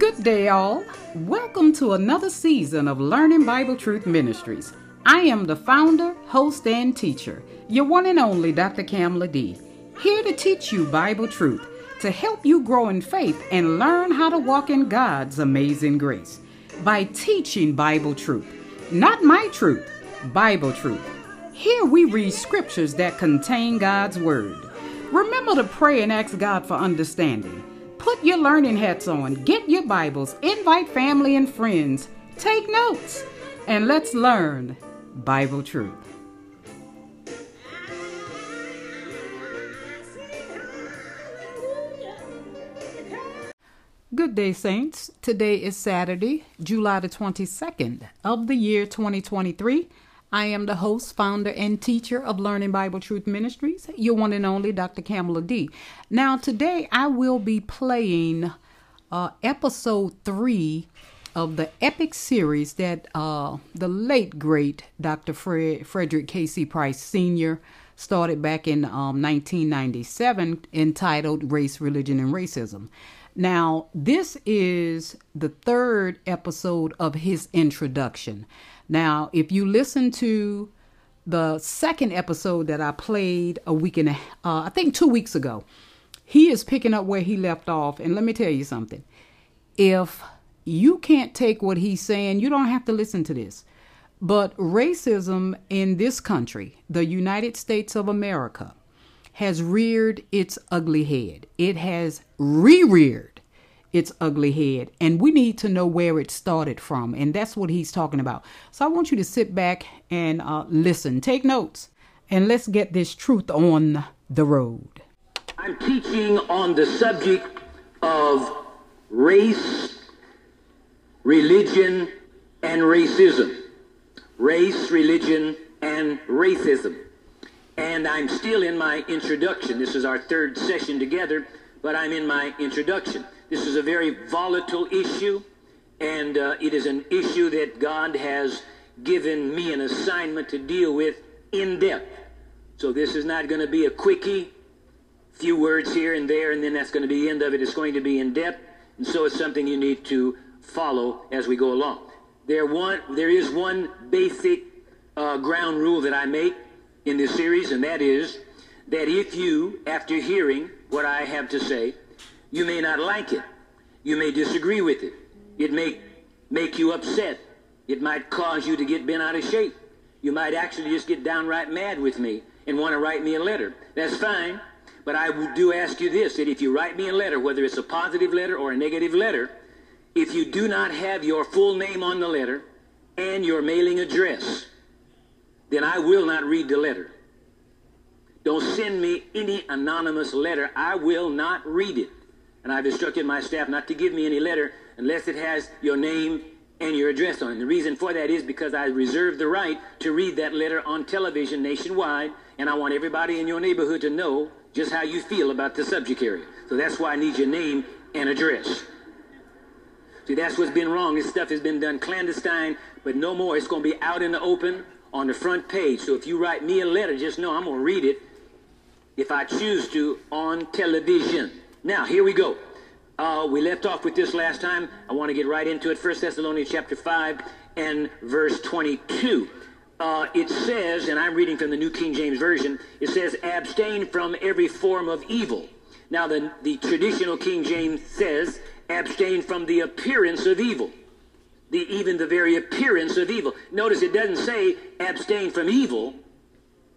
Good day, all. Welcome to another season of Learning Bible Truth Ministries. I am the founder, host, and teacher, your one and only Dr. Camale D, here to teach you Bible truth, to help you grow in faith and learn how to walk in God's amazing grace by teaching Bible truth. Not my truth, Bible truth. Here we read scriptures that contain God's word. Remember to pray and ask God for understanding. Put your learning hats on, get your Bibles, invite family and friends, take notes, and let's learn Bible truth. Good day, saints. Today is Saturday, July the 22nd of the year 2023. I am the host, founder, and teacher of Learning Bible Truth Ministries, your one and only Dr. Camale D. Now, today I will be playing episode 3 of the epic series that the late, great Dr. Frederick K.C. Price Sr. started back in 1997, entitled Race, Religion, and Racism. Now, this is the third episode of his introduction. Now, if you listen to the second episode that I played a week and a, I think 2 weeks ago, he is picking up where he left off. And let me tell you something. If you can't take what he's saying, you don't have to listen to this. But racism in this country, the United States of America, has reared its ugly head. It has re-reared its ugly head, and we need to know where it started from, and that's what he's talking about. So I want you to sit back and listen, take notes, and let's get this truth on the road. I'm teaching on the subject of race, religion, and racism. Race, religion, and racism. And I'm still in my introduction. This is our third session together, but I'm in my introduction. This is a very volatile issue, and it is an issue that God has given me an assignment to deal with in depth. So this is not going to be a quickie, few words here and there, and then that's going to be the end of it. It's going to be in depth, and so it's something you need to follow as we go along. There is one basic ground rule that I make in this series, and that is that if you, after hearing what I have to say, you may not like it. You may disagree with it. It may make you upset. It might cause you to get bent out of shape. You might actually just get downright mad with me and want to write me a letter. That's fine, but I do ask you this, that if you write me a letter, whether it's a positive letter or a negative letter, if you do not have your full name on the letter and your mailing address, then I will not read the letter. Don't send me any anonymous letter. I will not read it. And I've instructed my staff not to give me any letter unless it has your name and your address on it. And the reason for that is because I reserve the right to read that letter on television nationwide, and I want everybody in your neighborhood to know just how you feel about the subject area. So that's why I need your name and address. See, that's what's been wrong. This stuff has been done clandestine, but no more. It's going to be out in the open on the front page. So if you write me a letter, just know I'm going to read it if I choose to on television. Now, here we go. We left off with this last time. I want to get right into it. First Thessalonians chapter 5 and verse 22. It says, and I'm reading from the New King James Version, it says, abstain from every form of evil. Now, the traditional King James says, abstain from the appearance of evil. Even the very appearance of evil. Notice it doesn't say abstain from evil.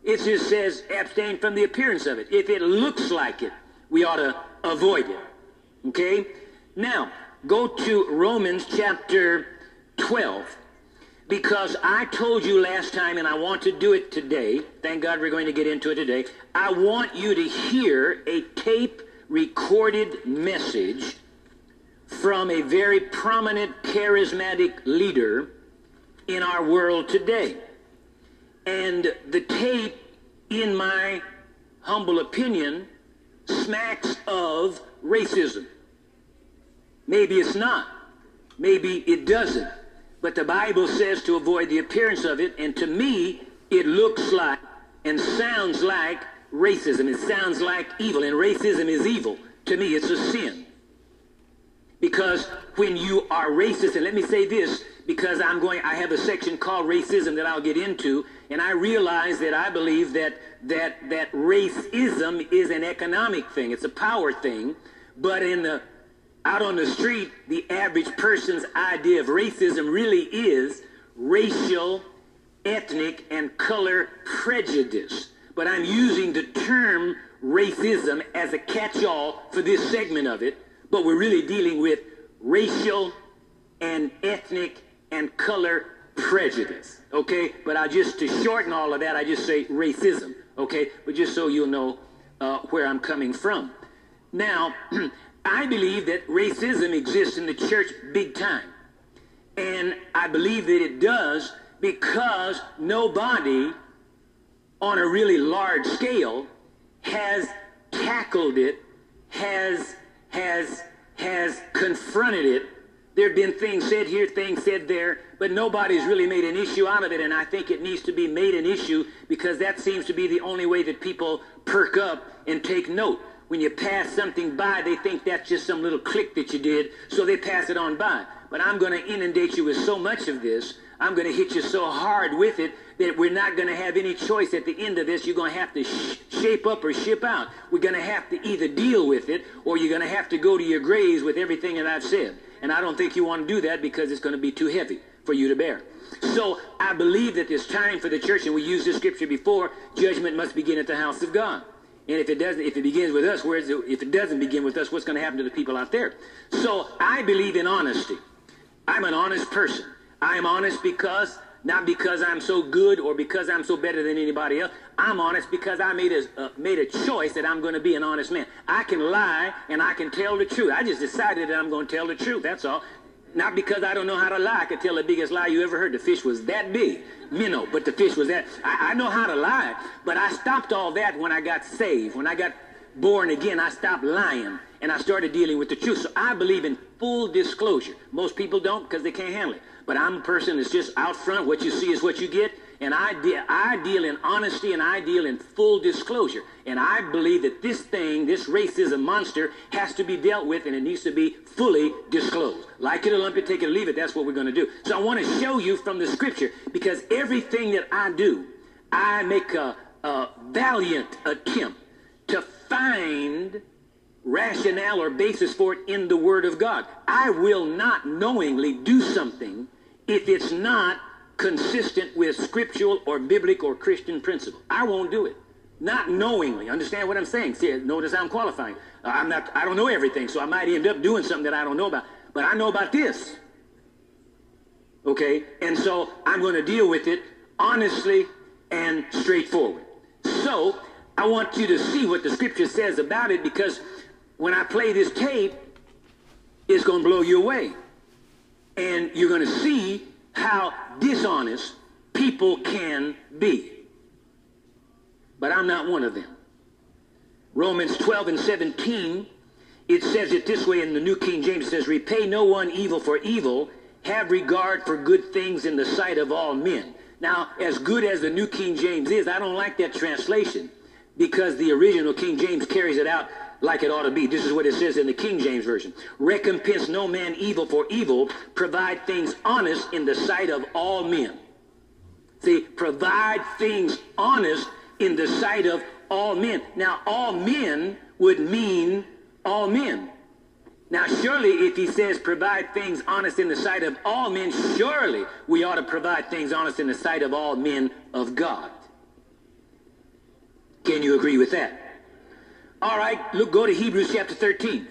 It just says abstain from the appearance of it. If it looks like it, we ought to avoid it. Okay? Now, go to Romans chapter 12. Because I told you last time, and I want to do it today. Thank God we're going to get into it today. I want you to hear a tape-recorded message from a very prominent charismatic leader in our world today. And the tape, in my humble opinion, smacks of racism. Maybe it's not. Maybe it doesn't. But the Bible says to avoid the appearance of it, and to me, it looks like and sounds like racism. It sounds like evil, and racism is evil. To me, it's a sin. Because when you are racist, and let me say this, because I have a section called racism that I'll get into, and I realize that I believe that racism is an economic thing, it's a power thing, but out on the street, the average person's idea of racism really is racial, ethnic, and color prejudice. But I'm using the term racism as a catch-all for this segment of it, but we're really dealing with racial and ethnic and color prejudice, okay? But to shorten all of that, I just say racism, okay? But just so you'll know where I'm coming from. Now, I believe that racism exists in the church big time. And I believe that it does because nobody on a really large scale has tackled it, has confronted it. There have been things said here, things said there, but nobody's really made an issue out of it, and I think it needs to be made an issue because that seems to be the only way that people perk up and take note. When you pass something by, they think that's just some little click that you did, so they pass it on by. But I'm going to inundate you with so much of this, I'm going to hit you so hard with it that we're not going to have any choice at the end of this. You're going to have to shape up or ship out. We're going to have to either deal with it or you're going to have to go to your graves with everything that I've said. And I don't think you want to do that because it's going to be too heavy for you to bear. So I believe that it's time for the church, and we used this scripture before, judgment must begin at the house of God. And if it begins with us, if it doesn't begin with us, what's going to happen to the people out there? So I believe in honesty. I'm an honest person. I'm honest not because I'm so good or because I'm so better than anybody else. I'm honest because I made a choice that I'm going to be an honest man. I can lie and I can tell the truth. I just decided that I'm going to tell the truth, that's all. Not because I don't know how to lie. I could tell the biggest lie you ever heard. The fish was that big, minnow, but the fish was that. I know how to lie, but I stopped all that when I got saved. When I got born again, I stopped lying, and I started dealing with the truth. So I believe in full disclosure. Most people don't because they can't handle it. But I'm a person that's just out front. What you see is what you get. And I deal in honesty, and I deal in full disclosure. And I believe that this racism monster, has to be dealt with, and it needs to be fully disclosed. Like it or lump it, take it or leave it, that's what we're going to do. So I want to show you from the scripture, because everything that I do, I make a valiant attempt to find rationale or basis for it in the Word of God. I will not knowingly do something if it's not consistent with scriptural or biblical or Christian principle. I won't do it. Not knowingly. Understand what I'm saying? See, notice I'm qualifying. I don't know everything, so I might end up doing something that I don't know about. But I know about this. Okay? And so I'm going to deal with it honestly and straightforward. So I want you to see what the scripture says about it, because when I play this tape, it's going to blow you away. And you're going to see how dishonest people can be. But I'm not one of them. Romans 12 and 17, it says it this way in the New King James. It says, repay no one evil for evil. Have regard for good things in the sight of all men. Now, as good as the New King James is, I don't like that translation, because the original King James carries it out like it ought to be. This is what it says in the King James Version. Recompense no man evil for evil. Provide things honest in the sight of all men. See, provide things honest in the sight of all men. Now, all men would mean all men. Now, surely if he says provide things honest in the sight of all men, surely we ought to provide things honest in the sight of all men of God. Can you agree with that? All right, look, go to Hebrews chapter 13.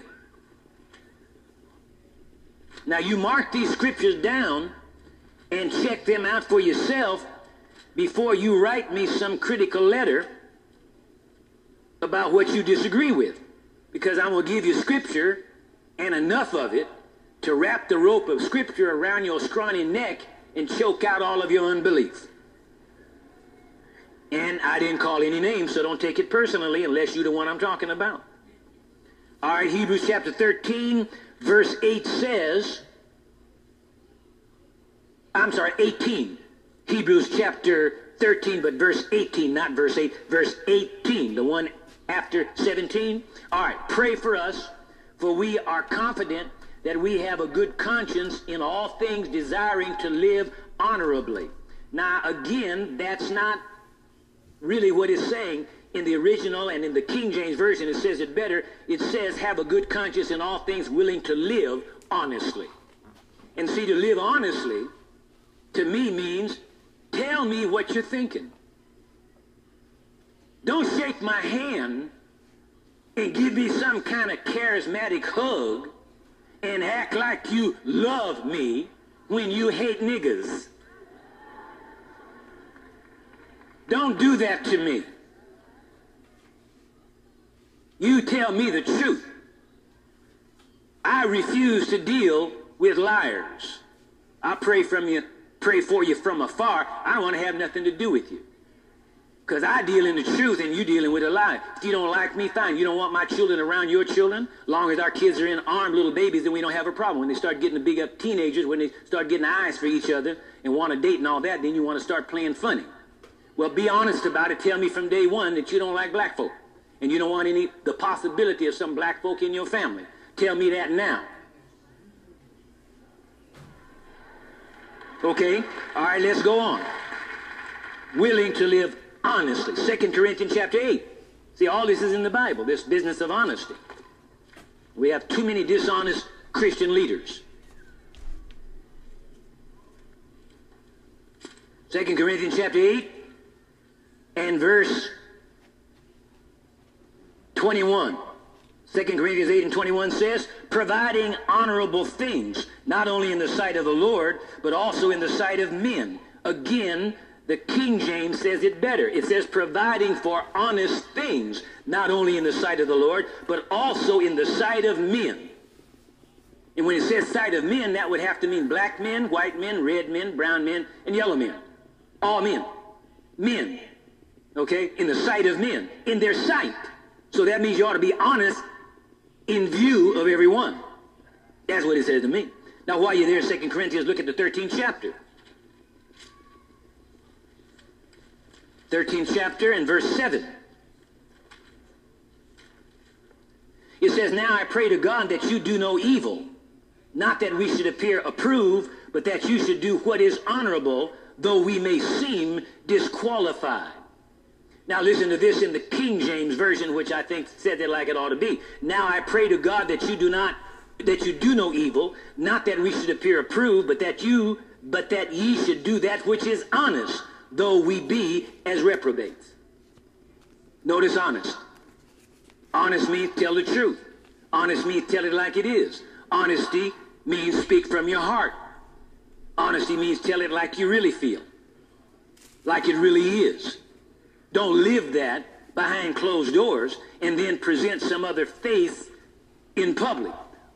Now, you mark these scriptures down and check them out for yourself before you write me some critical letter about what you disagree with, because I'm going to give you scripture and enough of it to wrap the rope of scripture around your scrawny neck and choke out all of your unbelief. And I didn't call any names, so don't take it personally unless you're the one I'm talking about. All right, Hebrews chapter 13, verse 8 says, I'm sorry, 18. Hebrews chapter 13, but verse 18, not verse 8, verse 18, the one after 17. All right, pray for us, for we are confident that we have a good conscience in all things, desiring to live honorably. Now, again, that's not really what it's saying. In the original and in the King James Version, it says it better. It says, have a good conscience in all things, willing to live honestly. And see, to live honestly, to me, means tell me what you're thinking. Don't shake my hand and give me some kind of charismatic hug and act like you love me when you hate niggas. Don't do that to me. You tell me the truth. I refuse to deal with liars. I pray for you from afar. I want to have nothing to do with you. Because I deal in the truth and you dealing with a lie. If you don't like me, fine. You don't want my children around your children? Long as our kids are in armed little babies, then we don't have a problem. When they start getting to big up teenagers, when they start getting eyes for each other and want to date and all that, then you want to start playing funny. Well, be honest about it. Tell me from day one that you don't like black folk. And you don't want the possibility of some black folk in your family. Tell me that now. Okay? All right, let's go on. Willing to live honestly. Second Corinthians chapter 8. See, all this is in the Bible, this business of honesty. We have too many dishonest Christian leaders. 2 Corinthians chapter 8 and verse 21. 2 Corinthians 8 and 21 says, providing honorable things, not only in the sight of the Lord, but also in the sight of men. Again, the King James says it better. It says, providing for honest things, not only in the sight of the Lord, but also in the sight of men. And when it says sight of men, that would have to mean black men, white men, red men, brown men, and yellow men. All men. Men. Okay? In the sight of men. In their sight. So that means you ought to be honest in view of everyone. That's what it says to me. Now, while you're there, 2 Corinthians, look at the 13th chapter. 13th chapter and verse 7. It says, now I pray to God that you do no evil, not that we should appear approved, but that you should do what is honorable, though we may seem disqualified. Now listen to this in the King James Version, which I think said it like it ought to be. Now I pray to God that you do no evil, not that we should appear approved, but that ye should do that which is honest, though we be as reprobates. Notice honest. Honest means tell the truth. Honest means tell it like it is. Honesty means speak from your heart. Honesty means tell it like you really feel. Like it really is. Don't live that behind closed doors and then present some other face in public.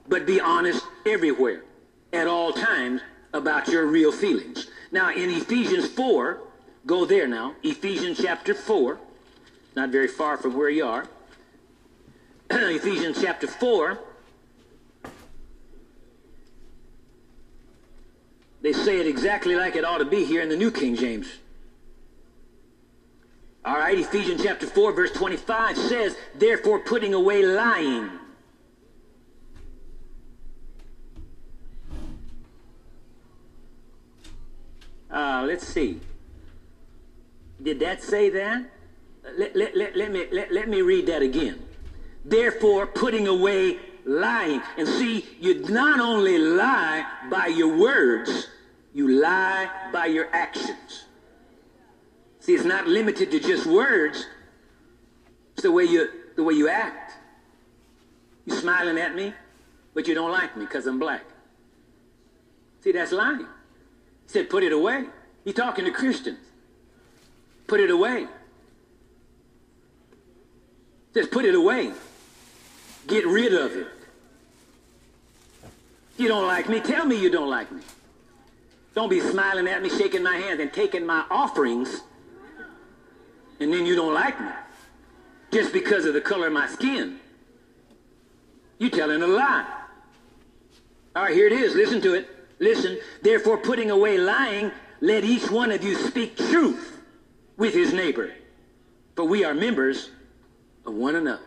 But be honest everywhere, at all times, about your real feelings. Now, in Ephesians 4, go there now. Ephesians chapter 4, not very far from where you are. Ephesians chapter 4. They say it exactly like it ought to be here in the New King James. All right, Ephesians chapter 4, verse 25 says, therefore putting away lying. Let's see. Did that say that? Let me read that again. Therefore, putting away lying. And see, you not only lie by your words, you lie by your actions. See, it's not limited to just words. It's the way you act. You're smiling at me, but you don't like me because I'm black. See, that's lying. He said, put it away. He's talking to Christians. Put it away. Just put it away. Get rid of it. You don't like me, tell me you don't like me. Don't be smiling at me, shaking my hands, and taking my offerings, and then you don't like me just because of the color of my skin. You're telling a lie. All right, here it is. Listen to it. Listen. Therefore, putting away lying, let each one of you speak truth with his neighbor, for we are members of one another.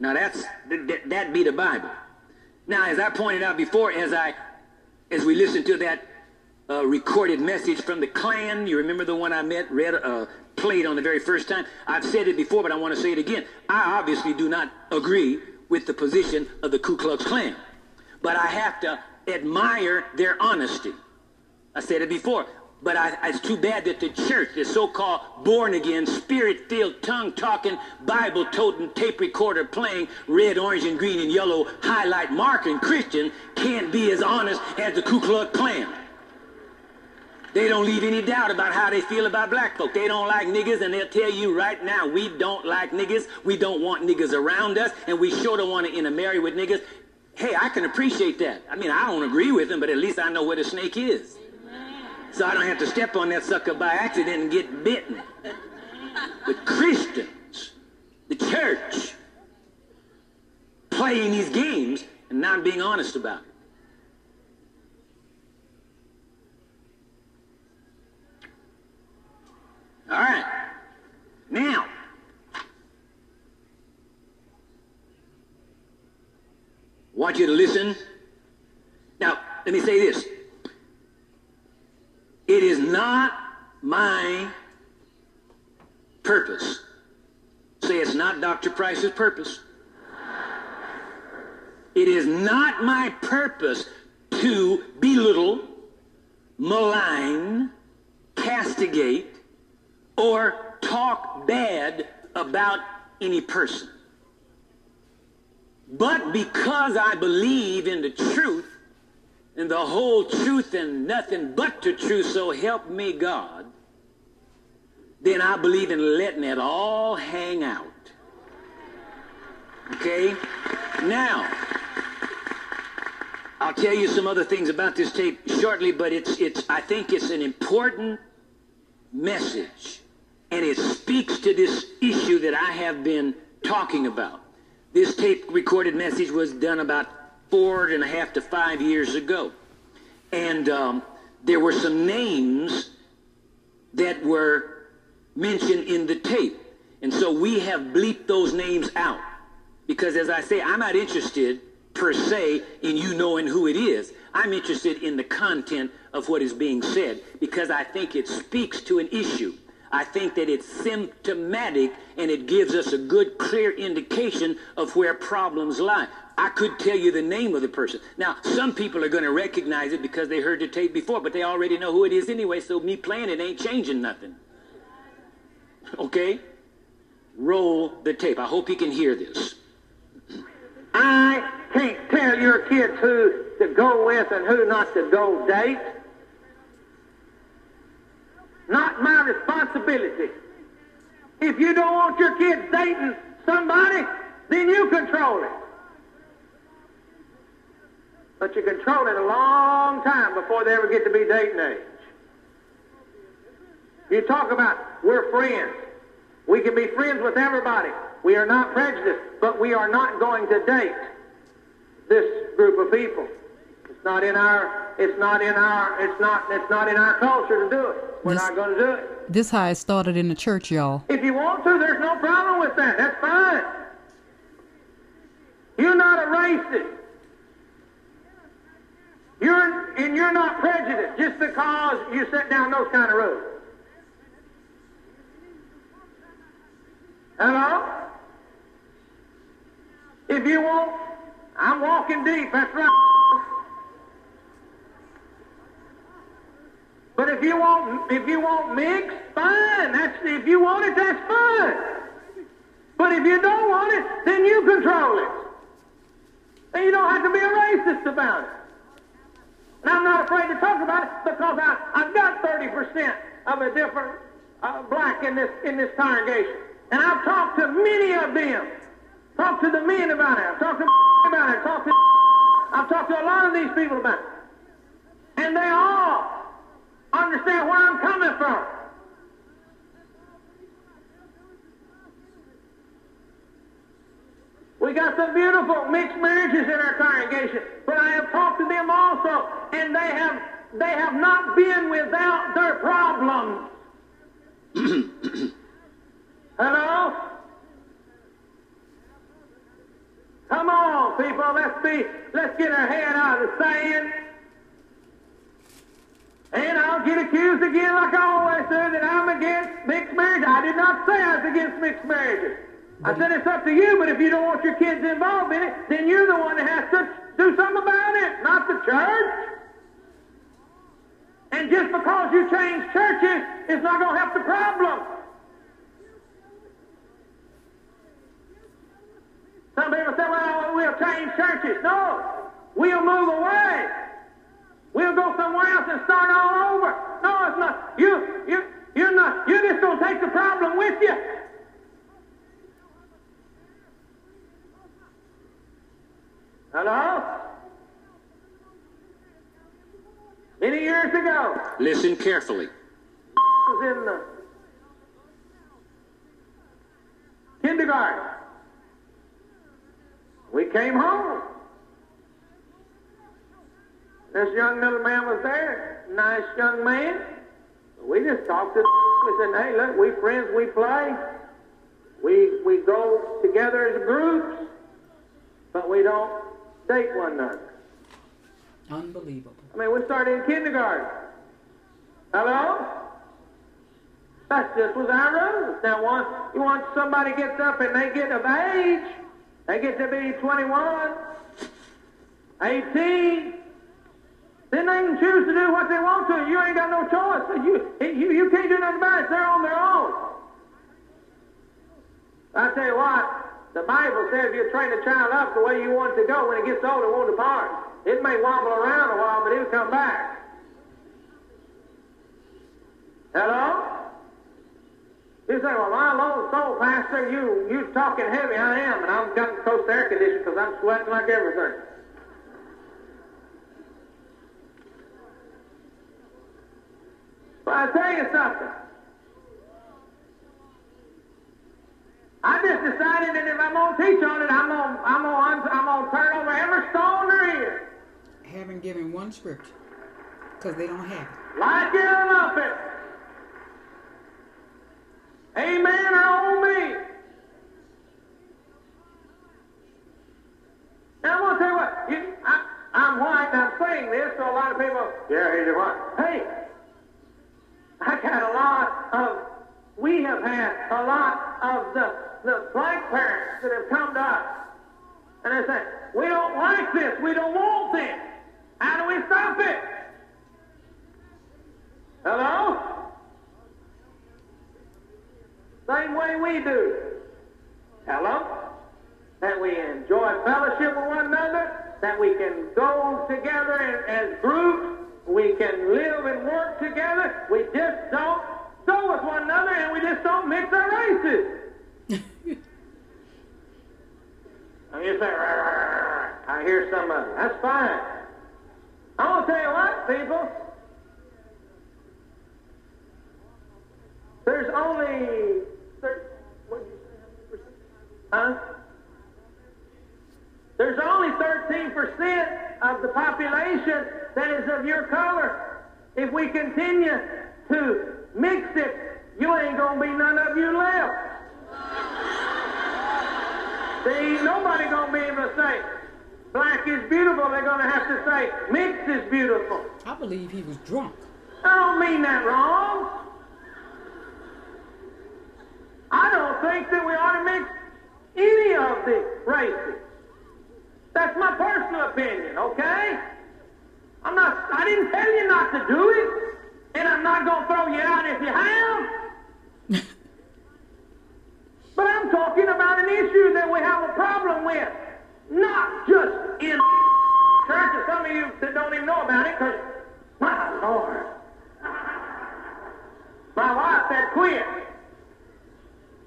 Now, that'd be the Bible. Now, as I pointed out before, as we listened to that recorded message from the Klan, you remember the one I played on the very first time? I've said it before, but I want to say it again. I obviously do not agree with the position of the Ku Klux Klan, but I have to admire their honesty. I said it before, but it's too bad that the church, the so-called born-again, spirit-filled, tongue-talking, Bible-toting, tape recorder playing, red, orange, and green, and yellow, highlight marking Christian can't be as honest as the Ku Klux Klan. They don't leave any doubt about how they feel about black folk. They don't like niggas, and they'll tell you right now, we don't like niggas, we don't want niggas around us, and we sure don't want to intermarry with niggas. Hey, I can appreciate that. I mean, I don't agree with them, but at least I know where the snake is. So I don't have to step on that sucker by accident and get bitten. But Christians, the church, playing these games and not being honest about it. All right. Now, I want you to listen. Now, let me say this. It is not my purpose. Say it's not Dr. Price's purpose. It is not my purpose to belittle, malign, castigate, or talk bad about any person. But because I believe in the truth, and the whole truth and nothing but the truth, so help me God, then I believe in letting it all hang out. Okay? Now, I'll tell you some other things about this tape shortly, but I think it's an important message, and it speaks to this issue that I have been talking about. This tape recorded message was done about 4.5 to 5 years ago, and there were some names that were mentioned in the tape, and so we have bleeped those names out, because as I say, I'm not interested per se in you knowing who it is. I'm interested in the content of what is being said, because I think it speaks to an issue. I think that it's symptomatic, and it gives us a good, clear indication of where problems lie. I could tell you the name of the person. Now, some people are going to recognize it because they heard the tape before, but they already know who it is anyway, so me playing it ain't changing nothing. Okay? Roll the tape. I hope you can hear this. I can't tell your kids who to go with and who not to go date. Not my responsibility. If you don't want your kids dating somebody, then you control it. But you control it a long time before they ever get to be dating age. You talk about we're friends. We can be friends with everybody. We are not prejudiced, but we are not going to date this group of people. It's not in our culture to do it. We're not going to do it. This how it started in the church, y'all. If you want to, there's no problem with that. That's fine. You're not a racist. You're not prejudiced just because you sit down those kind of roads. Hello? If you want, I'm walking deep, that's right. But if you want mixed, fine. If you want it, that's fine. But if you don't want it, then you control it. And you don't have to be a racist about it. And I'm not afraid to talk about it because I've got 30% of a different black in this congregation. And I've talked to many of them. Talked to the men about it. I've talked to about it. I've talked to a lot of these people about it. And they all understand where I'm coming from. We got some beautiful mixed marriages in our congregation, but I have talked to them also, and they have not been without their problems. Hello? Come on, people, let's be, let's get our hand out of the sand. And I'll get accused again like I always do that I'm against mixed marriage. I did not say I was against mixed marriages. I said it's up to you, but if you don't want your kids involved in it, then you're the one that has to do something about it, not the church. And just because you change churches, it's not going to help the problem. Some people say, well, we'll change churches. No, we'll move away. We'll go somewhere else and start all over. No, it's not. You're just going to take the problem with you. Hello? Many years ago. Listen carefully. I was in the kindergarten. We came home. This young little man was there. Nice young man. We just talked to him. We said, hey, look, we friends, we play. We go together as groups, but we don't date one another. Unbelievable. I mean, we started in kindergarten. Hello? That just was our rules. Now, once somebody gets up and they get of age, they get to be 21, 18, then they can choose to do what they want to. You ain't got no choice. You can't do nothing about it. They're on their own. I tell you what, the Bible says if you train a child up the way you want it to go, when it gets older, it won't depart. It may wobble around a while, but it'll come back. Hello? You say, well, my Lord, soul, Pastor, you're talking heavy. I am, and I'm getting close to air conditioning because I'm sweating like everything. But I tell you something. I just decided that if I'm going to teach on it, I'm going to turn over every stone there is. Haven't given one scripture, because they don't have it. Like it or love it. Amen or on me. Now, I'm going to tell you what. I'm white and I'm saying this, so a lot of people, yeah, he's a white. Hey, I got a lot of, we have had a lot of the black parents that have come to us. And they say, we don't like this. We don't want this. How do we stop it? Hello? Same way we do. Hello? That we enjoy fellowship with one another, that we can go together as groups, we can live and work together. We just don't go with one another, and we just don't mix our races. I'm just saying, I hear some of it. That's fine. I'm going to tell you what, people. There's only 13% of the population that is of your color. If we continue to mix it, you ain't gonna be none of you left. See, nobody gonna be able to say black is beautiful. They're gonna have to say mixed is beautiful. I believe he was drunk. I don't mean that wrong. I don't think that we ought to mix any of the races. That's my personal opinion, okay? I didn't tell you not to do it. And I'm not going to throw you out if you have. But I'm talking about an issue that we have a problem with. Not just in church, and some of you that don't even know about it, because, my Lord, my wife said quit.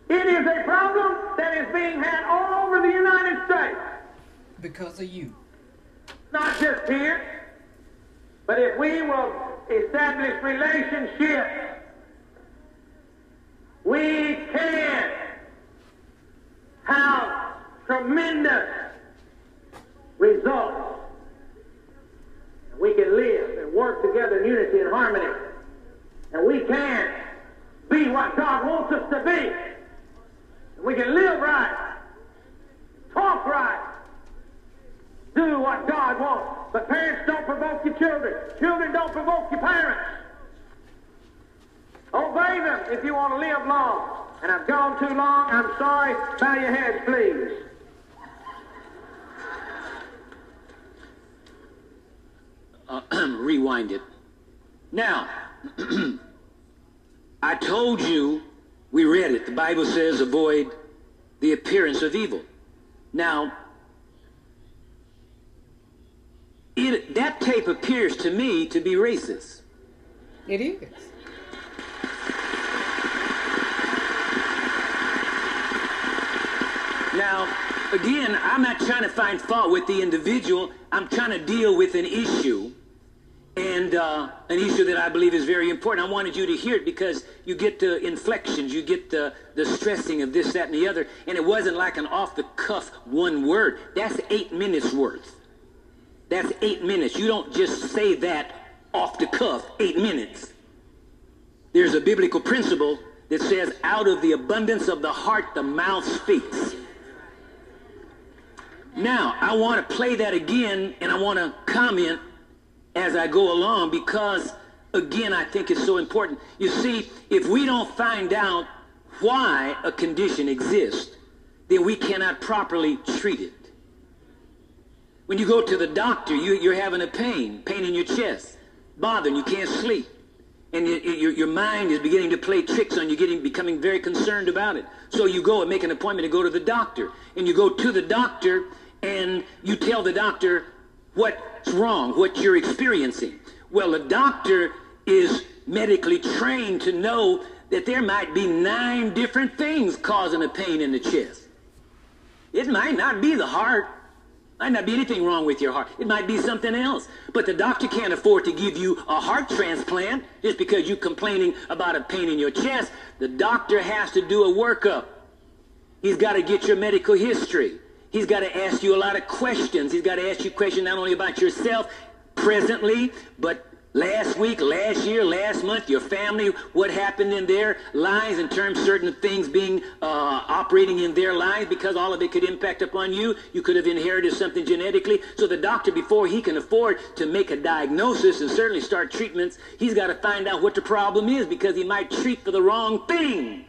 It is a problem that is being had all over the United States. Because of you. Not just here, but if we will establish relationships, we can have tremendous results. We can live and work together in unity and harmony. And we can be what God wants us to be. And we can live right, talk right, Do what God wants. But parents, don't provoke your children. Children, don't provoke your parents. Obey them if you want to live long. And I've gone too long. I'm sorry. Bow your heads, please. Rewind it. Now, I told you, we read it. The Bible says avoid the appearance of evil. Now, that tape appears to me to be racist. It is. Now, again, I'm not trying to find fault with the individual. I'm trying to deal with an issue, and an issue that I believe is very important. I wanted you to hear it because you get the inflections, you get the stressing of this, that, and the other, and it wasn't like an off-the-cuff one word. That's 8 minutes worth. That's 8 minutes. You don't just say that off the cuff, 8 minutes. There's a biblical principle that says, out of the abundance of the heart, the mouth speaks. Now, I want to play that again, and I want to comment as I go along because, again, I think it's so important. You see, if we don't find out why a condition exists, then we cannot properly treat it. When you go to the doctor, you're having a pain in your chest, bothering, you can't sleep. And your mind is beginning to play tricks on you, becoming very concerned about it. So you go and make an appointment to go to the doctor. And you go to the doctor, and you tell the doctor what's wrong, what you're experiencing. Well, the doctor is medically trained to know that there might be 9 different things causing a pain in the chest. It might not be the heart. Might not be anything wrong with your heart. It might be something else. But the doctor can't afford to give you a heart transplant just because you're complaining about a pain in your chest. The doctor has to do a workup. He's got to get your medical history. He's got to ask you a lot of questions. He's got to ask you questions not only about yourself presently, but last week, last year, last month, your family, what happened in their lives in terms of certain things being operating in their lives, because all of it could impact upon you. You could have inherited something genetically. So the doctor, before he can afford to make a diagnosis and certainly start treatments, he's got to find out what the problem is, because he might treat for the wrong thing.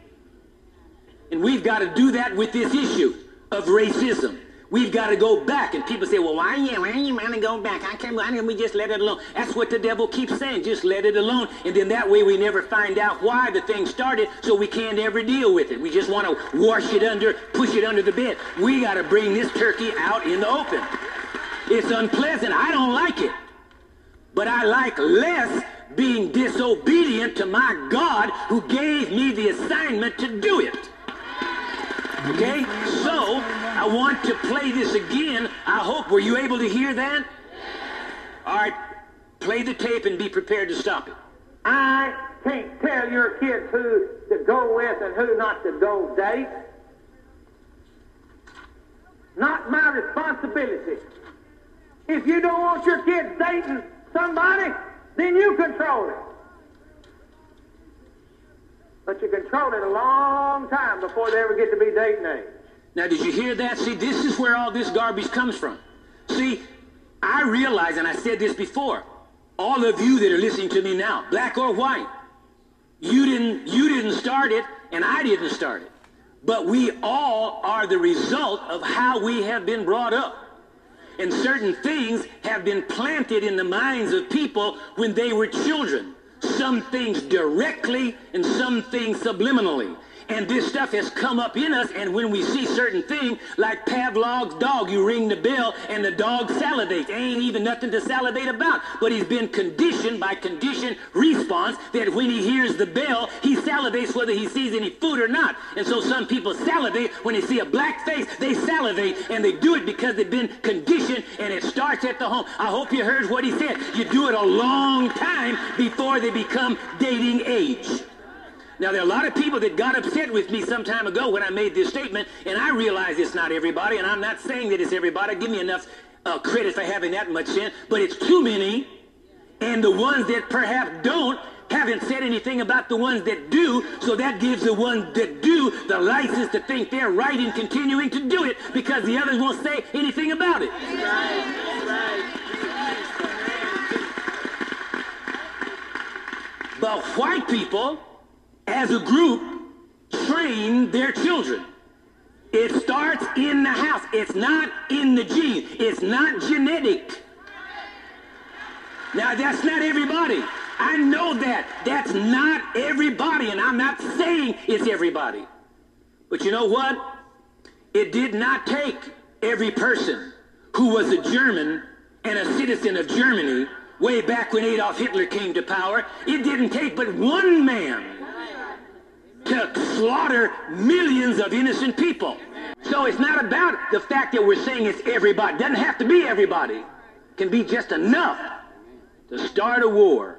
And we've got to do that with this issue of racism. We've got to go back. And people say, well, why you want to go back? Why can't we just let it alone? That's what the devil keeps saying, just let it alone. And then that way we never find out why the thing started, so we can't ever deal with it. We just want to wash it under, push it under the bed. We got to bring this turkey out in the open. It's unpleasant. I don't like it. But I like less being disobedient to my God who gave me the assignment to do it. Okay? So, I want to play this again. I hope, were you able to hear that? Yes. All right, play the tape and be prepared to stop it. I can't tell your kids who to go with and who not to go date. Not my responsibility. If you don't want your kids dating somebody, then you control it. But you control it a long time before they ever get to be dating age. Now, did you hear that? See, this is where all this garbage comes from. See, I realize, and I said this before, all of you that are listening to me now, black or white, you didn't start it, and I didn't start it. But we all are the result of how we have been brought up. And certain things have been planted in the minds of people when they were children. Some things directly and some things subliminally. And this stuff has come up in us, and when we see certain things, like Pavlov's dog, you ring the bell and the dog salivates. Ain't even nothing to salivate about. But he's been conditioned by conditioned response that when he hears the bell, he salivates whether he sees any food or not. And so some people salivate when they see a black face. They salivate, and they do it because they've been conditioned, and it starts at the home. I hope you heard what he said. You do it a long time before they become dating age. Now, there are a lot of people that got upset with me some time ago when I made this statement, and I realize it's not everybody, and I'm not saying that it's everybody. Give me enough credit for having that much sin, but it's too many, and the ones that perhaps don't haven't said anything about the ones that do, so that gives the ones that do the license to think they're right in continuing to do it because the others won't say anything about it. That's right. That's right. But white people, as a group, train their children. It starts in the house. It's not in the gene. It's not genetic. Now, that's not everybody. I know that. That's not everybody, and I'm not saying it's everybody. But you know what? It did not take every person who was a German and a citizen of Germany way back when Adolf Hitler came to power. It didn't take but one man to slaughter millions of innocent people. So it's not about the fact that we're saying it's everybody. It doesn't have to be everybody. It can be just enough to start a war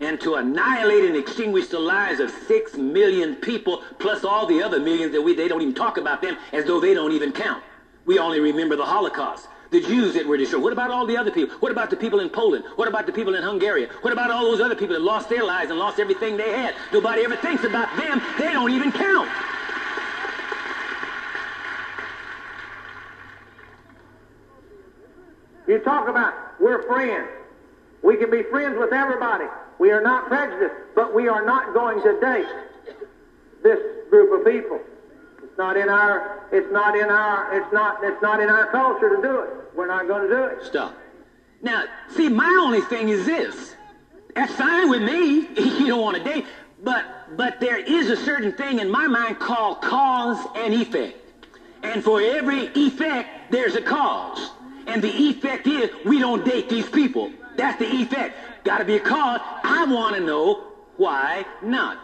and to annihilate and extinguish the lives of 6 million people, plus all the other millions that they don't even talk about them as though they don't even count. We only remember the Holocaust. The Jews that were destroyed. What about all the other people? What about the people in Poland? What about the people in Hungary? What about all those other people that lost their lives and lost everything they had? Nobody ever thinks about them. They don't even count. You talk about we're friends. We can be friends with everybody. We are not prejudiced, but we are not going to date this group of people. It's not in our culture to do it. We're not going to do it. Stop. Now, see, my only thing is this. That's fine with me. You don't want to date, but there is a certain thing in my mind called cause and effect. And for every effect, there's a cause. And the effect is we don't date these people. That's the effect. Got to be a cause. I want to know why not.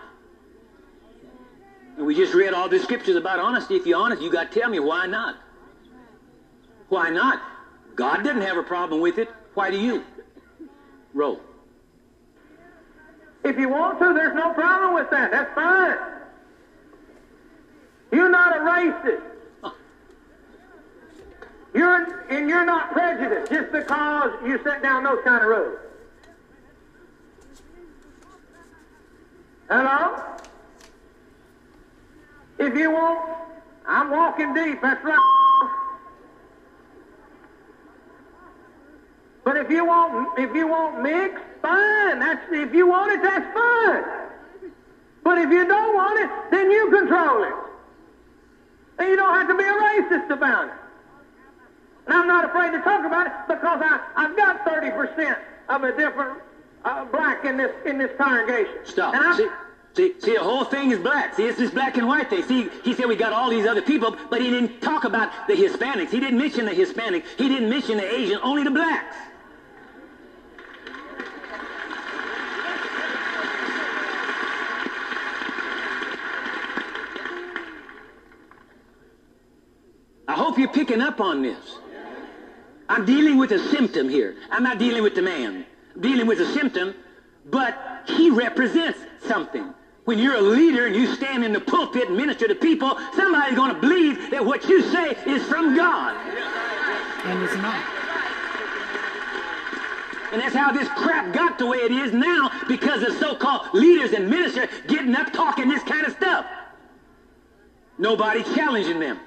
And we just read all the scriptures about honesty. If you're honest, you got to tell me why not. Why not? God doesn't have a problem with it. Why do you? Roll. If you want to, there's no problem with that. That's fine. You're not a racist. Huh. You're not prejudiced just because you sit down those kind of roads. Hello? If you won't, I'm walking deep, that's right. But if you won't mix, fine. If you want it, that's fine. But if you don't want it, then you control it. And you don't have to be a racist about it. And I'm not afraid to talk about it because I've got 30% of a different black in this congregation. Stop. See, the whole thing is black. See, it's this black and white thing. See, he said we got all these other people, but he didn't talk about the Hispanics. He didn't mention the Hispanics. He didn't mention the Asian, only the blacks. I hope you're picking up on this. I'm dealing with a symptom here. I'm not dealing with the man. I'm dealing with a symptom, but he represents something. When you're a leader and you stand in the pulpit and minister to people, somebody's going to believe that what you say is from God. And it's not. And that's how this crap got the way it is now, because of so-called leaders and ministers getting up talking this kind of stuff. Nobody challenging them.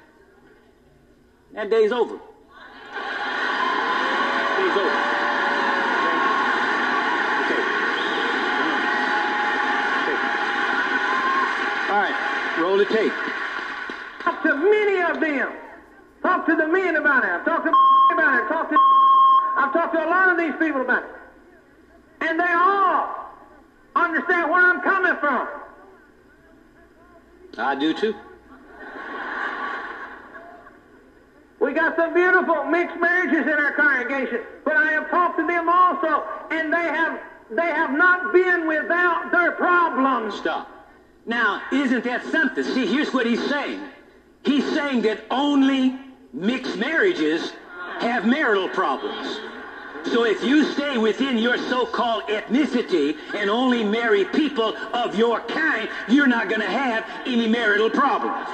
That day's over. Day's over. All right, roll the tape. Talk to many of them. Talk to the men about it. I've talked to about it. I've talked to a lot of these people about it. And they all understand where I'm coming from. I do too. We got some beautiful mixed marriages in our congregation, but I have talked to them also, and they have not been without their problems. Stop. Now, isn't that something? See, here's what he's saying. He's saying that only mixed marriages have marital problems. So if you stay within your so-called ethnicity and only marry people of your kind, you're not going to have any marital problems.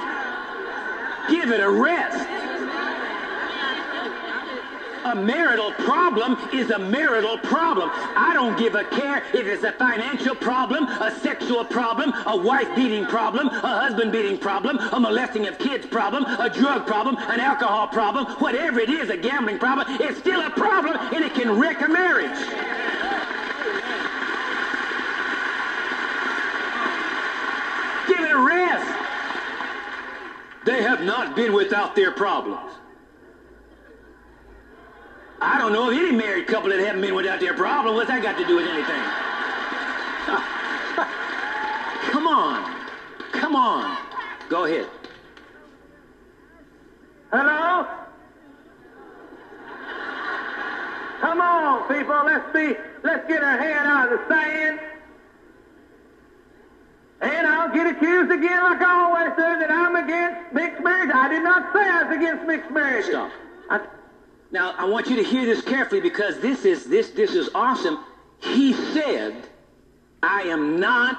Give it a rest. A marital problem is a marital problem. I don't give a care if it's a financial problem, a sexual problem, a wife-beating problem, a husband-beating problem, a molesting of kids problem, a drug problem, an alcohol problem, whatever it is, a gambling problem, it's still a problem, and it can wreck a marriage. Give it a rest. They have not been without their problems. I don't know of any married couple that haven't been without their problem. What's that got to do with anything? Come on. Come on. Go ahead. Hello? Come on, people. Let's get our head out of the sand. And I'll get accused again, like I always do, that I'm against mixed marriage. I did not say I was against mixed marriage. Stop. Now, I want you to hear this carefully, because this is awesome. He said, I am not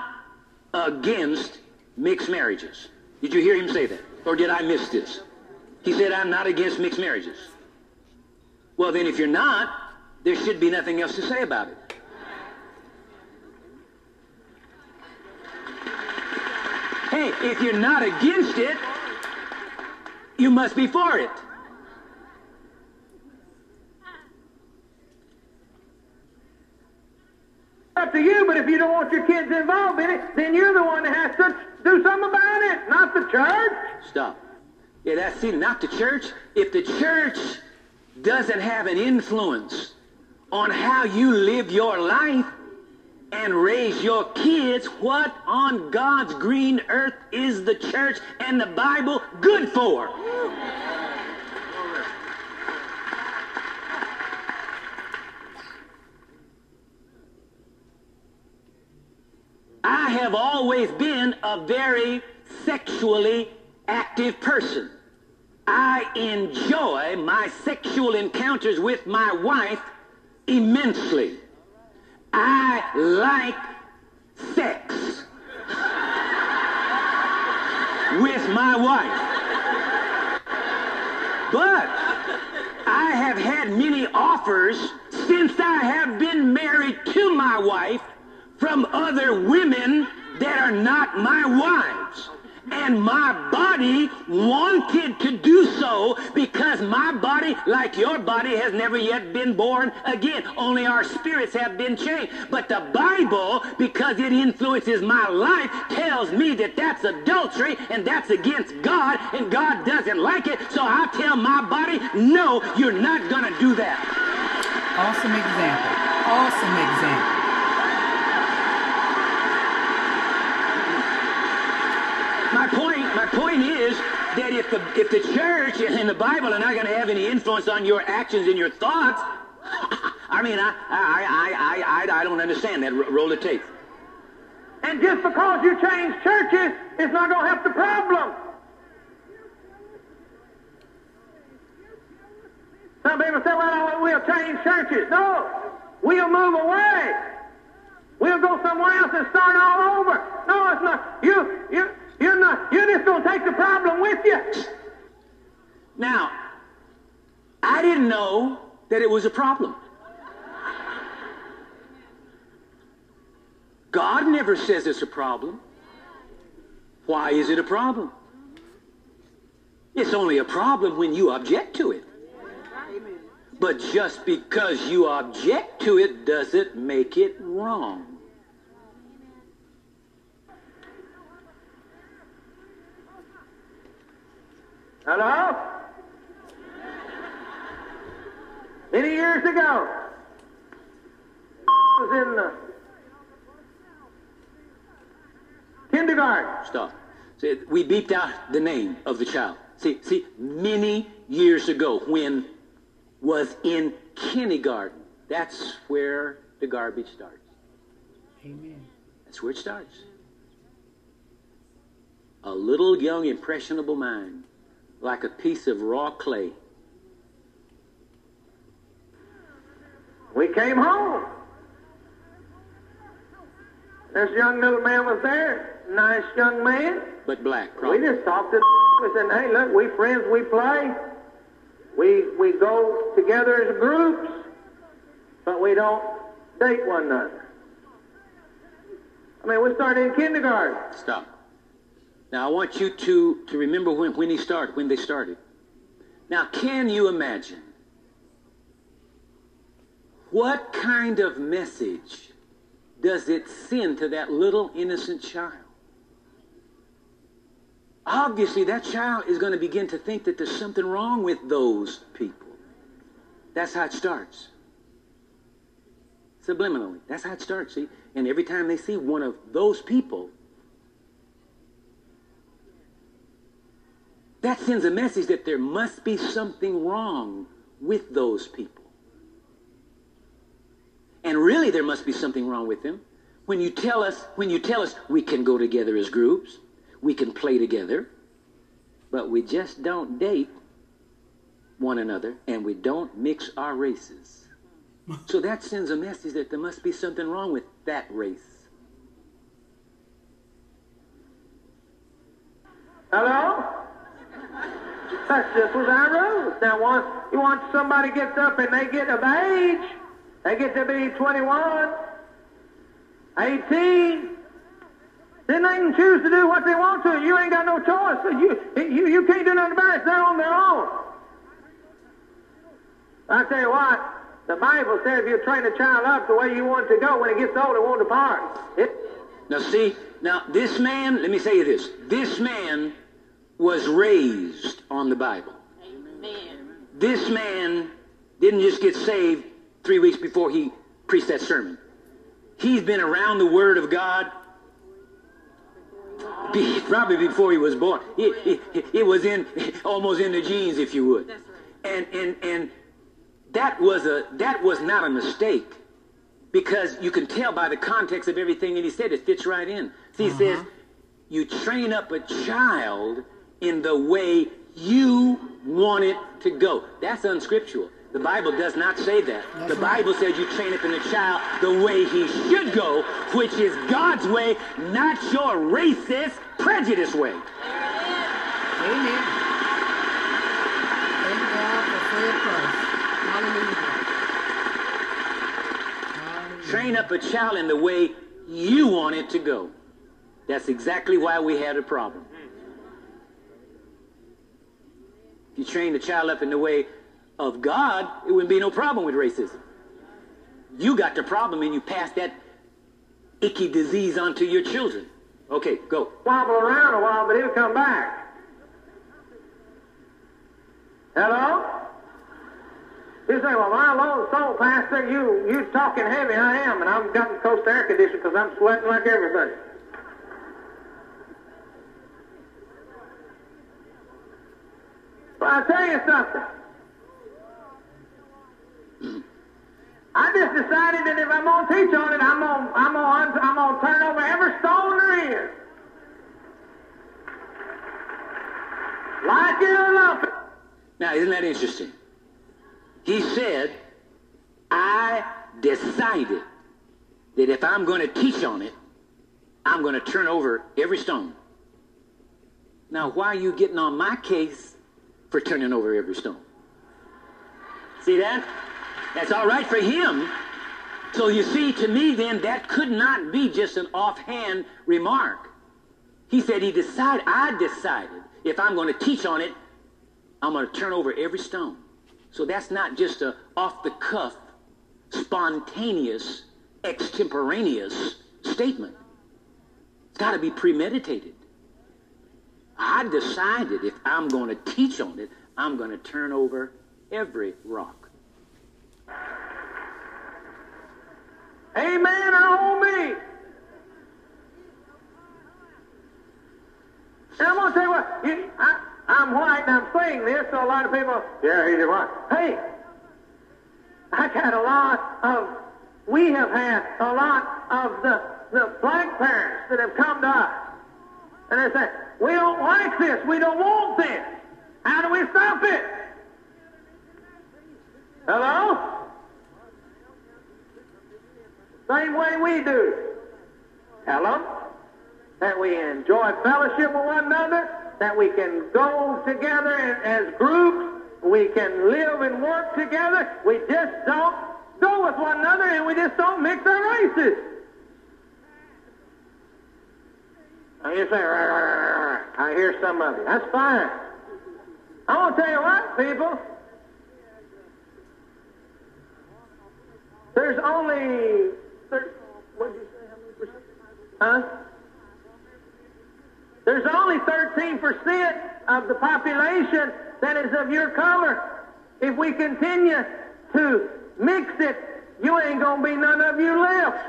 against mixed marriages. Did you hear him say that? Or did I miss this? He said, I'm not against mixed marriages. Well, then, if you're not, there should be nothing else to say about it. Hey, if you're not against it, you must be for it. Up to you, but if you don't want your kids involved in it, then you're the one that has to do something about it, not the church. Stop. Yeah, that's it, not the church. If the church doesn't have an influence on how you live your life and raise your kids, what on God's green earth is the church and the Bible good for? I have always been a very sexually active person. I enjoy my sexual encounters with my wife immensely. I like sex with my wife. But I have had many offers since I have been married to my wife from other women that are not my wives. And my body wanted to do so, because my body, like your body, has never yet been born again. Only our spirits have been changed. But the Bible, because it influences my life, tells me that that's adultery and that's against God, and God doesn't like it. So I tell my body, no, you're not going to do that. Awesome example. Awesome example. My point is that if the church and the Bible are not going to have any influence on your actions and your thoughts, I mean, I don't understand that. Roll the tape. And just because you change churches, it's not going to help the problem. Some people say, well, we'll change churches. No, we'll move away. We'll go somewhere else and start all over. No, it's not. You're just going to take the problem with you. Now, I didn't know that it was a problem. God never says it's a problem. Why is it a problem? It's only a problem when you object to it. But just because you object to it doesn't make it wrong. Hello? Many years ago, I was in kindergarten. Stop. See, we beeped out the name of the child. See, many years ago, when was in kindergarten. That's where the garbage starts. Amen. That's where it starts. A little young, impressionable mind, like a piece of raw clay. We came home. This young little man was there, nice young man. But black, probably. We just talked to him. We said, hey, look, we friends, we play. We go together as groups, but we don't date one another. I mean, we started in kindergarten. Stop. Now, I want you to remember when they started. Now, can you imagine what kind of message does it send to that little innocent child? Obviously, that child is going to begin to think that there's something wrong with those people. That's how it starts. Subliminally. That's how it starts, see? And every time they see one of those people, that sends a message that there must be something wrong with those people. And really, there must be something wrong with them. When you tell us we can go together as groups, we can play together, but we just don't date one another, and we don't mix our races. So that sends a message that there must be something wrong with that race. Hello? That's just what I wrote. Now, once somebody gets up and they get of age, they get to be 21, 18, then they can choose to do what they want to. You ain't got no choice. You can't do nothing about it. They're on their own. I tell you what, the Bible says if you train a child up the way you want it to go, when it gets old, it won't depart. Now this man, let me say this. This man was raised on the Bible. Amen. This man didn't just get saved 3 weeks before he preached that sermon. He's been around the Word of God probably before he was born. It was almost in the genes, if you would. That's right. And that was not a mistake, because you can tell by the context of everything that he said, it fits right in. See, he says, you train up a child in the way you want it to go. That's unscriptural. The Bible does not say that. The Bible says you train up in a child the way he should go, which is God's way, not your racist, prejudiced way. Amen. Amen. Thank God for fair price. Hallelujah. Train up a child in the way you want it to go. That's exactly why we had a problem. If you train the child up in the way of God, it wouldn't be no problem with racism. You got the problem and you pass that icky disease onto your children. Okay, go. Wobble around a while, but he'll come back. Hello? You say, well, my Lord, soul, Pastor, you're talking heavy. I am, and I've gotten close to air conditioning because I'm sweating like everybody. But I'll tell you something. I just decided that if I'm going to teach on it, I'm going to turn over every stone there is. Like it or not. Now, isn't that interesting? He said, I decided that if I'm going to teach on it, I'm going to turn over every stone. Now, why are you getting on my case for turning over every stone? See that? That's all right for him. So you see, to me then, that could not be just an offhand remark. He said, I decided, if I'm going to teach on it, I'm going to turn over every stone. So that's not just an off-the-cuff, spontaneous, extemporaneous statement. It's got to be premeditated. I decided, if I'm going to teach on it, I'm going to turn over every rock. Amen on me. And I'm going to tell you what, I'm white and I'm saying this, so a lot of people, yeah, he did what? Hey, I've had a lot of the black parents that have come to us. And they say, we don't like this, we don't want this. How do we stop it? Hello? Same way we do. Hello? That we enjoy fellowship with one another, that we can go together as groups, We can live and work together. We just don't go with one another, and we just don't mix our races. Now you say, I hear some of you. That's fine. I want to tell you what, people. There's only... What did you say? How many percent? Huh? There's only 13% of the population that is of your color. If we continue to mix it, you ain't going to be none of you left.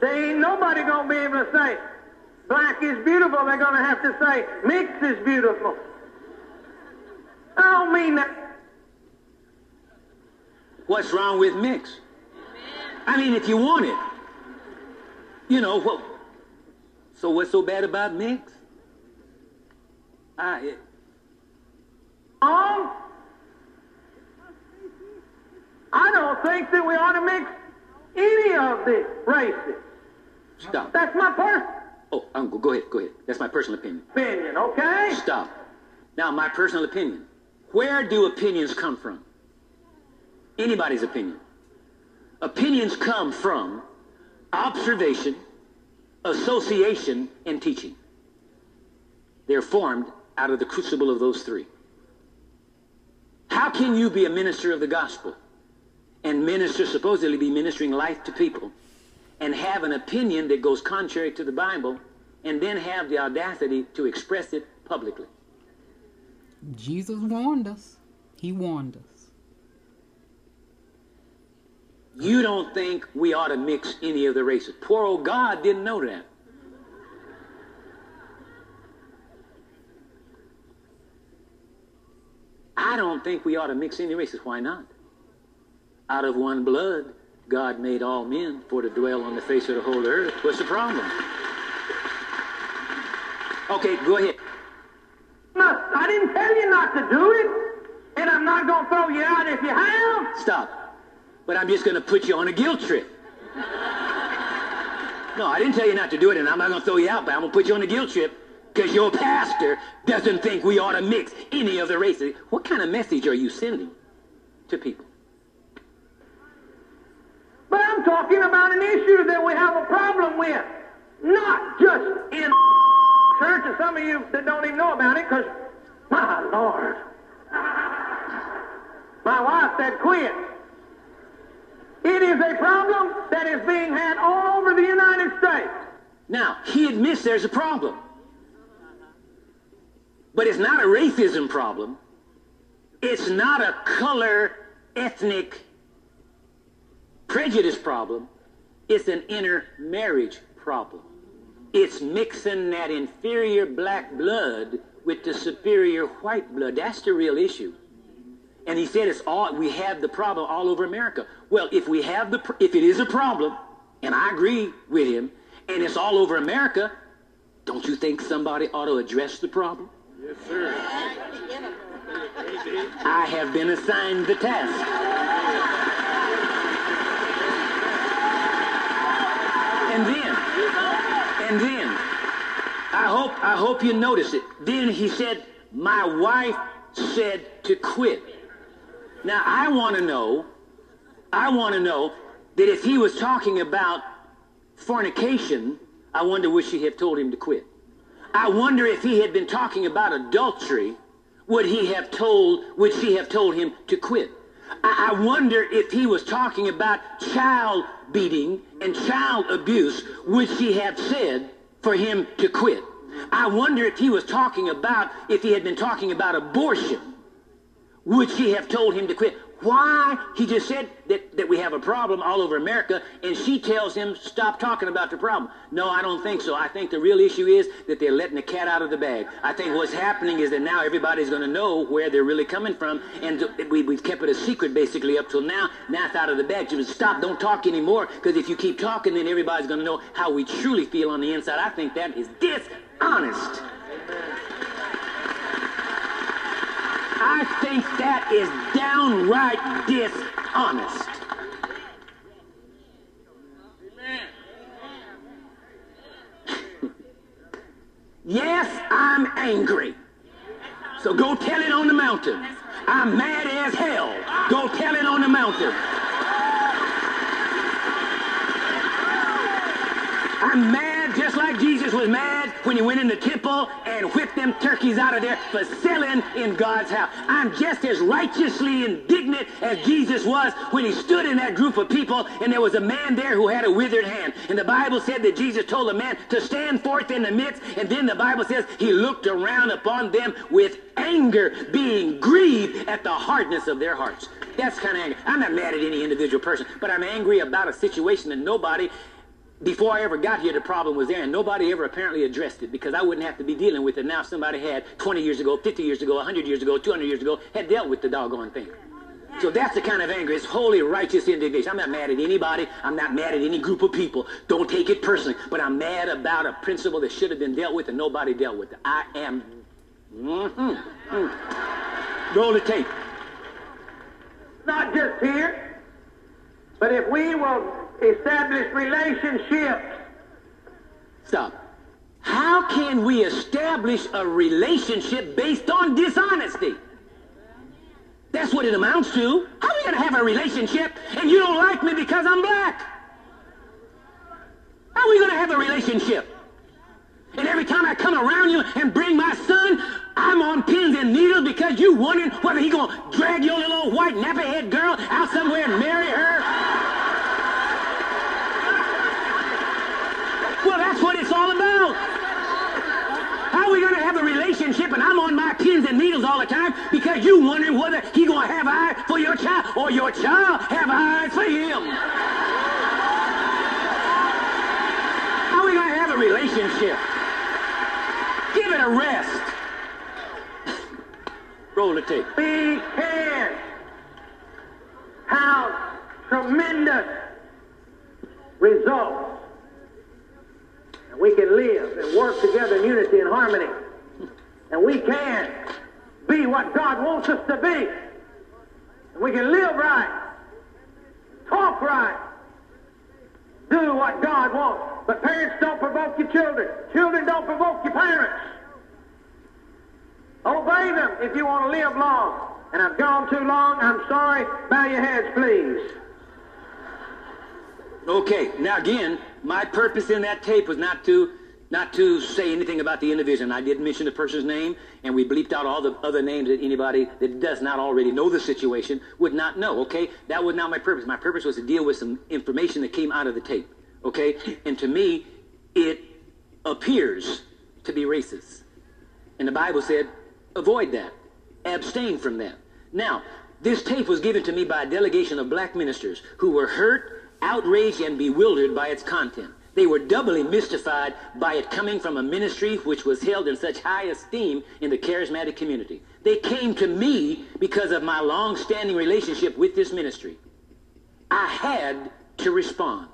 There ain't nobody going to be able to say, black is beautiful. They're going to have to say, mix is beautiful. I don't mean that. What's wrong with mix? I mean, if you want it. You know, what? So what's so bad about mix? I don't think that we ought to mix any of the races. Stop. That's my personal... Oh, go ahead. That's my personal opinion. Opinion, okay? Stop. Now, my personal opinion. Where do opinions come from? Anybody's opinion. Opinions come from observation, association, and teaching. They're formed out of the crucible of those three. How can you be a minister of the gospel and supposedly be ministering life to people and have an opinion that goes contrary to the Bible and then have the audacity to express it publicly? Jesus warned us. He warned us. You don't think we ought to mix any of the races. Poor old God didn't know that. I don't think we ought to mix any races. Why not? Out of one blood, God made all men for to dwell on the face of the whole earth. What's the problem? Okay, go ahead. No, I didn't tell you not to do it, and I'm not going to throw you out if you have. Stop. But I'm just going to put you on a guilt trip. No, I didn't tell you not to do it, and I'm not going to throw you out, but I'm going to put you on a guilt trip. Because your pastor doesn't think we ought to mix any of the races. What kind of message are you sending to people? But I'm talking about an issue that we have a problem with. Not just in church, and some of you that don't even know about it, because, my Lord, my wife said quit. It is a problem that is being had all over the United States. Now, he admits there's a problem. But it's not a racism problem. It's not a color, ethnic prejudice problem. It's an intermarriage problem. It's mixing that inferior black blood with the superior white blood. That's the real issue. And he said it's all, we have the problem all over America. Well, if it is a problem, and I agree with him, and it's all over America, don't you think somebody ought to address the problem? Yes, sir. I have been assigned the task. And then, I hope you notice it. Then he said, my wife said to quit. Now, I want to know that if he was talking about fornication, I wonder would she have told him to quit. I wonder if he had been talking about adultery, would she have told him to quit? I wonder if he was talking about child beating and child abuse, would she have said for him to quit? I wonder if he was talking about, if he had been talking about abortion, would she have told him to quit? Why? He just said that we have a problem all over America, and she tells him, stop talking about the problem. No, I don't think so. I think the real issue is that they're letting the cat out of the bag. I think what's happening is that now everybody's going to know where they're really coming from, and we've kept it a secret basically up till now. Now it's out of the bag. Just stop, don't talk anymore, because if you keep talking, then everybody's going to know how we truly feel on the inside. I think that is dishonest. I think that is downright dishonest. Yes, I'm angry. So go tell it on the mountain. I'm mad as hell. Go tell it on the mountain. I'm mad just like Jesus was mad when he went in the temple and whipped them turkeys out of there for selling in God's house. I'm just as righteously indignant as Jesus was when he stood in that group of people and there was a man there who had a withered hand. And the Bible said that Jesus told the man to stand forth in the midst, and then the Bible says he looked around upon them with anger, being grieved at the hardness of their hearts. That's kind of anger. I'm not mad at any individual person, but I'm angry about a situation that nobody... Before I ever got here, the problem was there, and nobody ever apparently addressed it, because I wouldn't have to be dealing with it now if somebody had 20 years ago, 50 years ago, 100 years ago, 200 years ago, had dealt with the doggone thing. So that's the kind of anger. It's holy, righteous indignation. I'm not mad at anybody. I'm not mad at any group of people. Don't take it personally, but I'm mad about a principle that should have been dealt with and nobody dealt with it. I am... Roll the tape. Not just here, but if we will... establish relationships. Stop. How can we establish a relationship based on dishonesty? That's what it amounts to. How are we going to have a relationship and you don't like me because I'm black? How are we going to have a relationship? And every time I come around you and bring my son, I'm on pins and needles because you wondering whether he's going to drag your little old white nappy-head girl out somewhere and marry her. Well, that's what it's all about. How are we going to have a relationship and I'm on my pins and needles all the time because you wondering whether he going to have eyes for your child or your child have eyes for him? How are we going to have a relationship? Give it a rest. Roll the tape. Be here. How tremendous results. We can live and work together in unity and harmony. And we can be what God wants us to be. And we can live right, talk right, do what God wants. But parents, don't provoke your children. Children, don't provoke your parents. Obey them if you want to live long. And I've gone too long. I'm sorry. Bow your heads, please. Okay, now again, my purpose in that tape was not to say anything about the individual. I didn't mention the person's name, and we bleeped out all the other names that anybody that does not already know the situation would not know, okay? That was not my purpose. My purpose was to deal with some information that came out of the tape, okay? And to me, it appears to be racist. And the Bible said, avoid that. Abstain from that. Now, this tape was given to me by a delegation of black ministers who were hurt, outraged, and bewildered by its content. They were doubly mystified by it coming from a ministry which was held in such high esteem in the charismatic community. They came to me because of my long-standing relationship with this ministry. I had to respond.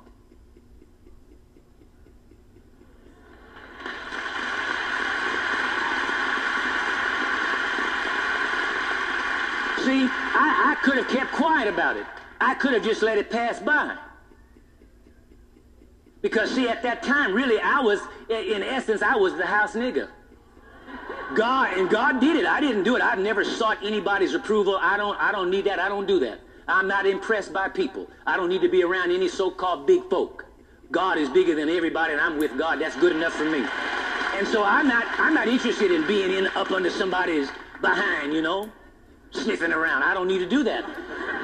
See, I could have kept quiet about it. I could have just let it pass by. Because, see, at that time, really, I was, in essence, I was the house nigger. God did it. I didn't do it. I never sought anybody's approval. I don't need that. I don't do that. I'm not impressed by people. I don't need to be around any so-called big folk. God is bigger than everybody, and I'm with God. That's good enough for me. And so I'm not interested in being up under somebody's behind, you know, sniffing around. I don't need to do that.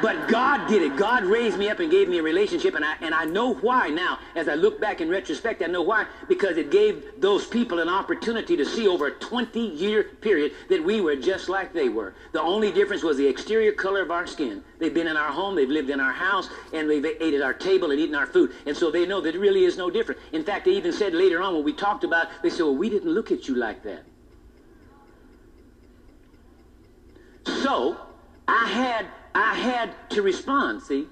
But God did it. God raised me up and gave me a relationship, and I know why now. As I look back in retrospect, I know why. Because it gave those people an opportunity to see over a 20-year period that we were just like they were. The only difference was the exterior color of our skin. They've been in our home, they've lived in our house, and they've ate at our table and eaten our food. And so they know that it really is no different. In fact, they even said later on when we talked about it, they said, well, we didn't look at you like that. So I had to respond, see?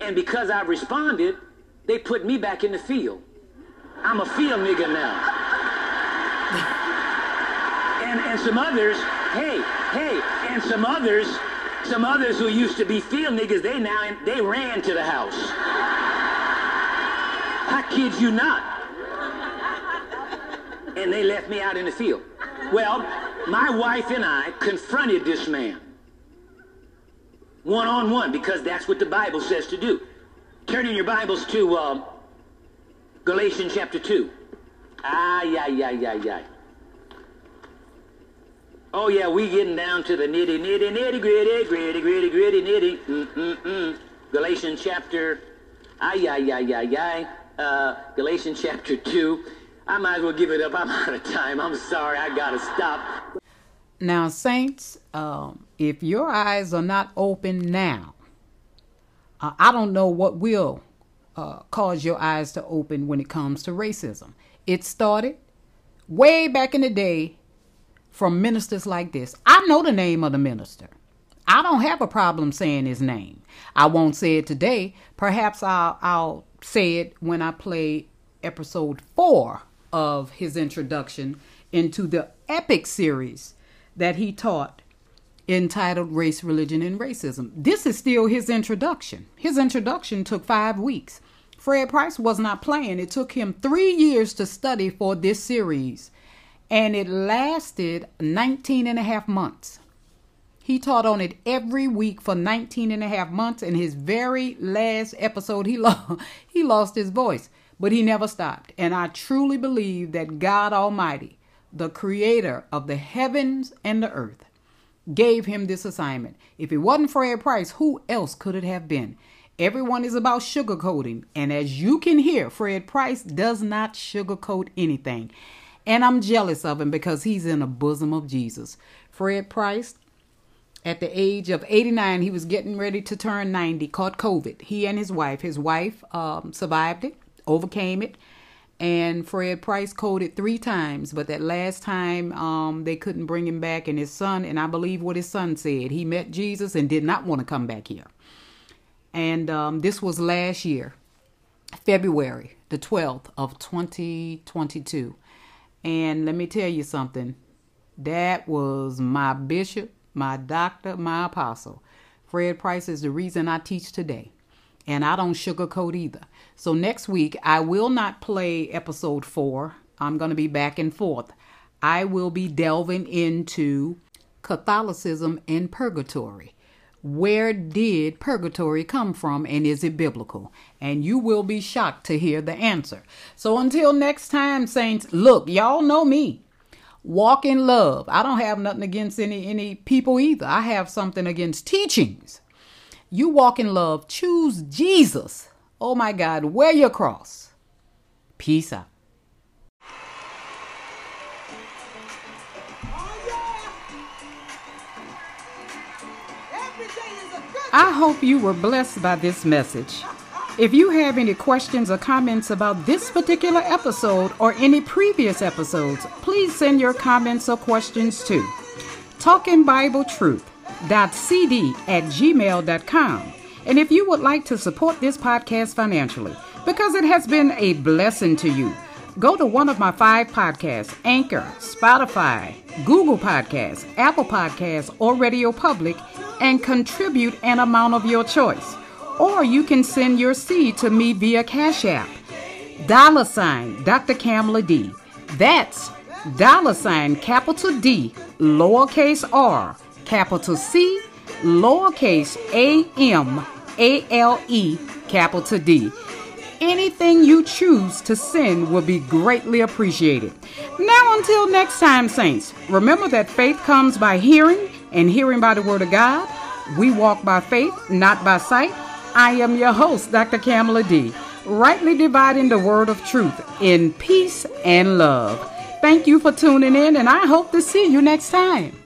And because I responded, they put me back in the field. I'm a field nigga now. and some others, and some others who used to be field niggas, they ran to the house. I kid you not. And they left me out in the field. Well, My wife and I confronted this man one-on-one because that's what the Bible says to do. Turn in your Bibles to Galatians chapter 2. Oh, yeah, we getting down to the nitty-gritty. Galatians chapter... Galatians chapter 2. I might as well give it up. I'm out of time. I'm sorry. I got to stop. Now, saints, if your eyes are not open now, I don't know what will cause your eyes to open when it comes to racism. It started way back in the day from ministers like this. I know the name of the minister. I don't have a problem saying his name. I won't say it today. Perhaps I'll say it when I play episode 4 of his introduction into the epic series that he taught entitled Race, Religion, and Racism. This is still his introduction. His introduction took 5 weeks. Fred Price was not playing. It took him 3 years to study for this series, and it lasted 19 and a half months. He taught on it every week for 19 and a half months. In his very last episode, he lost his voice, but he never stopped. And I truly believe that God Almighty, the creator of the heavens and the earth, gave him this assignment. If it wasn't Fred Price, who else could it have been? Everyone is about sugarcoating. And as you can hear, Fred Price does not sugarcoat anything. And I'm jealous of him because he's in the bosom of Jesus. Fred Price, at the age of 89, he was getting ready to turn 90, caught COVID. He and his wife. His wife survived it, overcame it. And Fred Price coded 3 times. But that last time, they couldn't bring him back. And his son, and I believe what his son said, he met Jesus and did not want to come back here. And this was last year, February the 12th of 2022. And let me tell you something. That was my bishop, my doctor, my apostle. Fred Price is the reason I teach today. And I don't sugarcoat either. So next week, I will not play episode 4. I'm going to be back and forth. I will be delving into Catholicism and purgatory. Where did purgatory come from, and is it biblical? And you will be shocked to hear the answer. So until next time, saints, look, y'all know me. Walk in love. I don't have nothing against any people either. I have something against teachings. You walk in love. Choose Jesus. Oh my God, wear your cross. Peace out. I hope you were blessed by this message. If you have any questions or comments about this particular episode or any previous episodes, please send your comments or questions to talkingbibletruth.cd@gmail.com. And if you would like to support this podcast financially, because it has been a blessing to you, go to one of my 5 podcasts, Anchor, Spotify, Google Podcasts, Apple Podcasts, or Radio Public, and contribute an amount of your choice. Or you can send your seed to me via Cash App, $ Dr. Camale D. That's $ capital D, lowercase r, capital C, lowercase amale, capital D. Anything you choose to send will be greatly appreciated. Now until next time, saints, remember that faith comes by hearing, and hearing by the word of God. We walk by faith, not by sight. I am your host, Dr. Camale D., rightly dividing the word of truth in peace and love. Thank you for tuning in, and I hope to see you next time.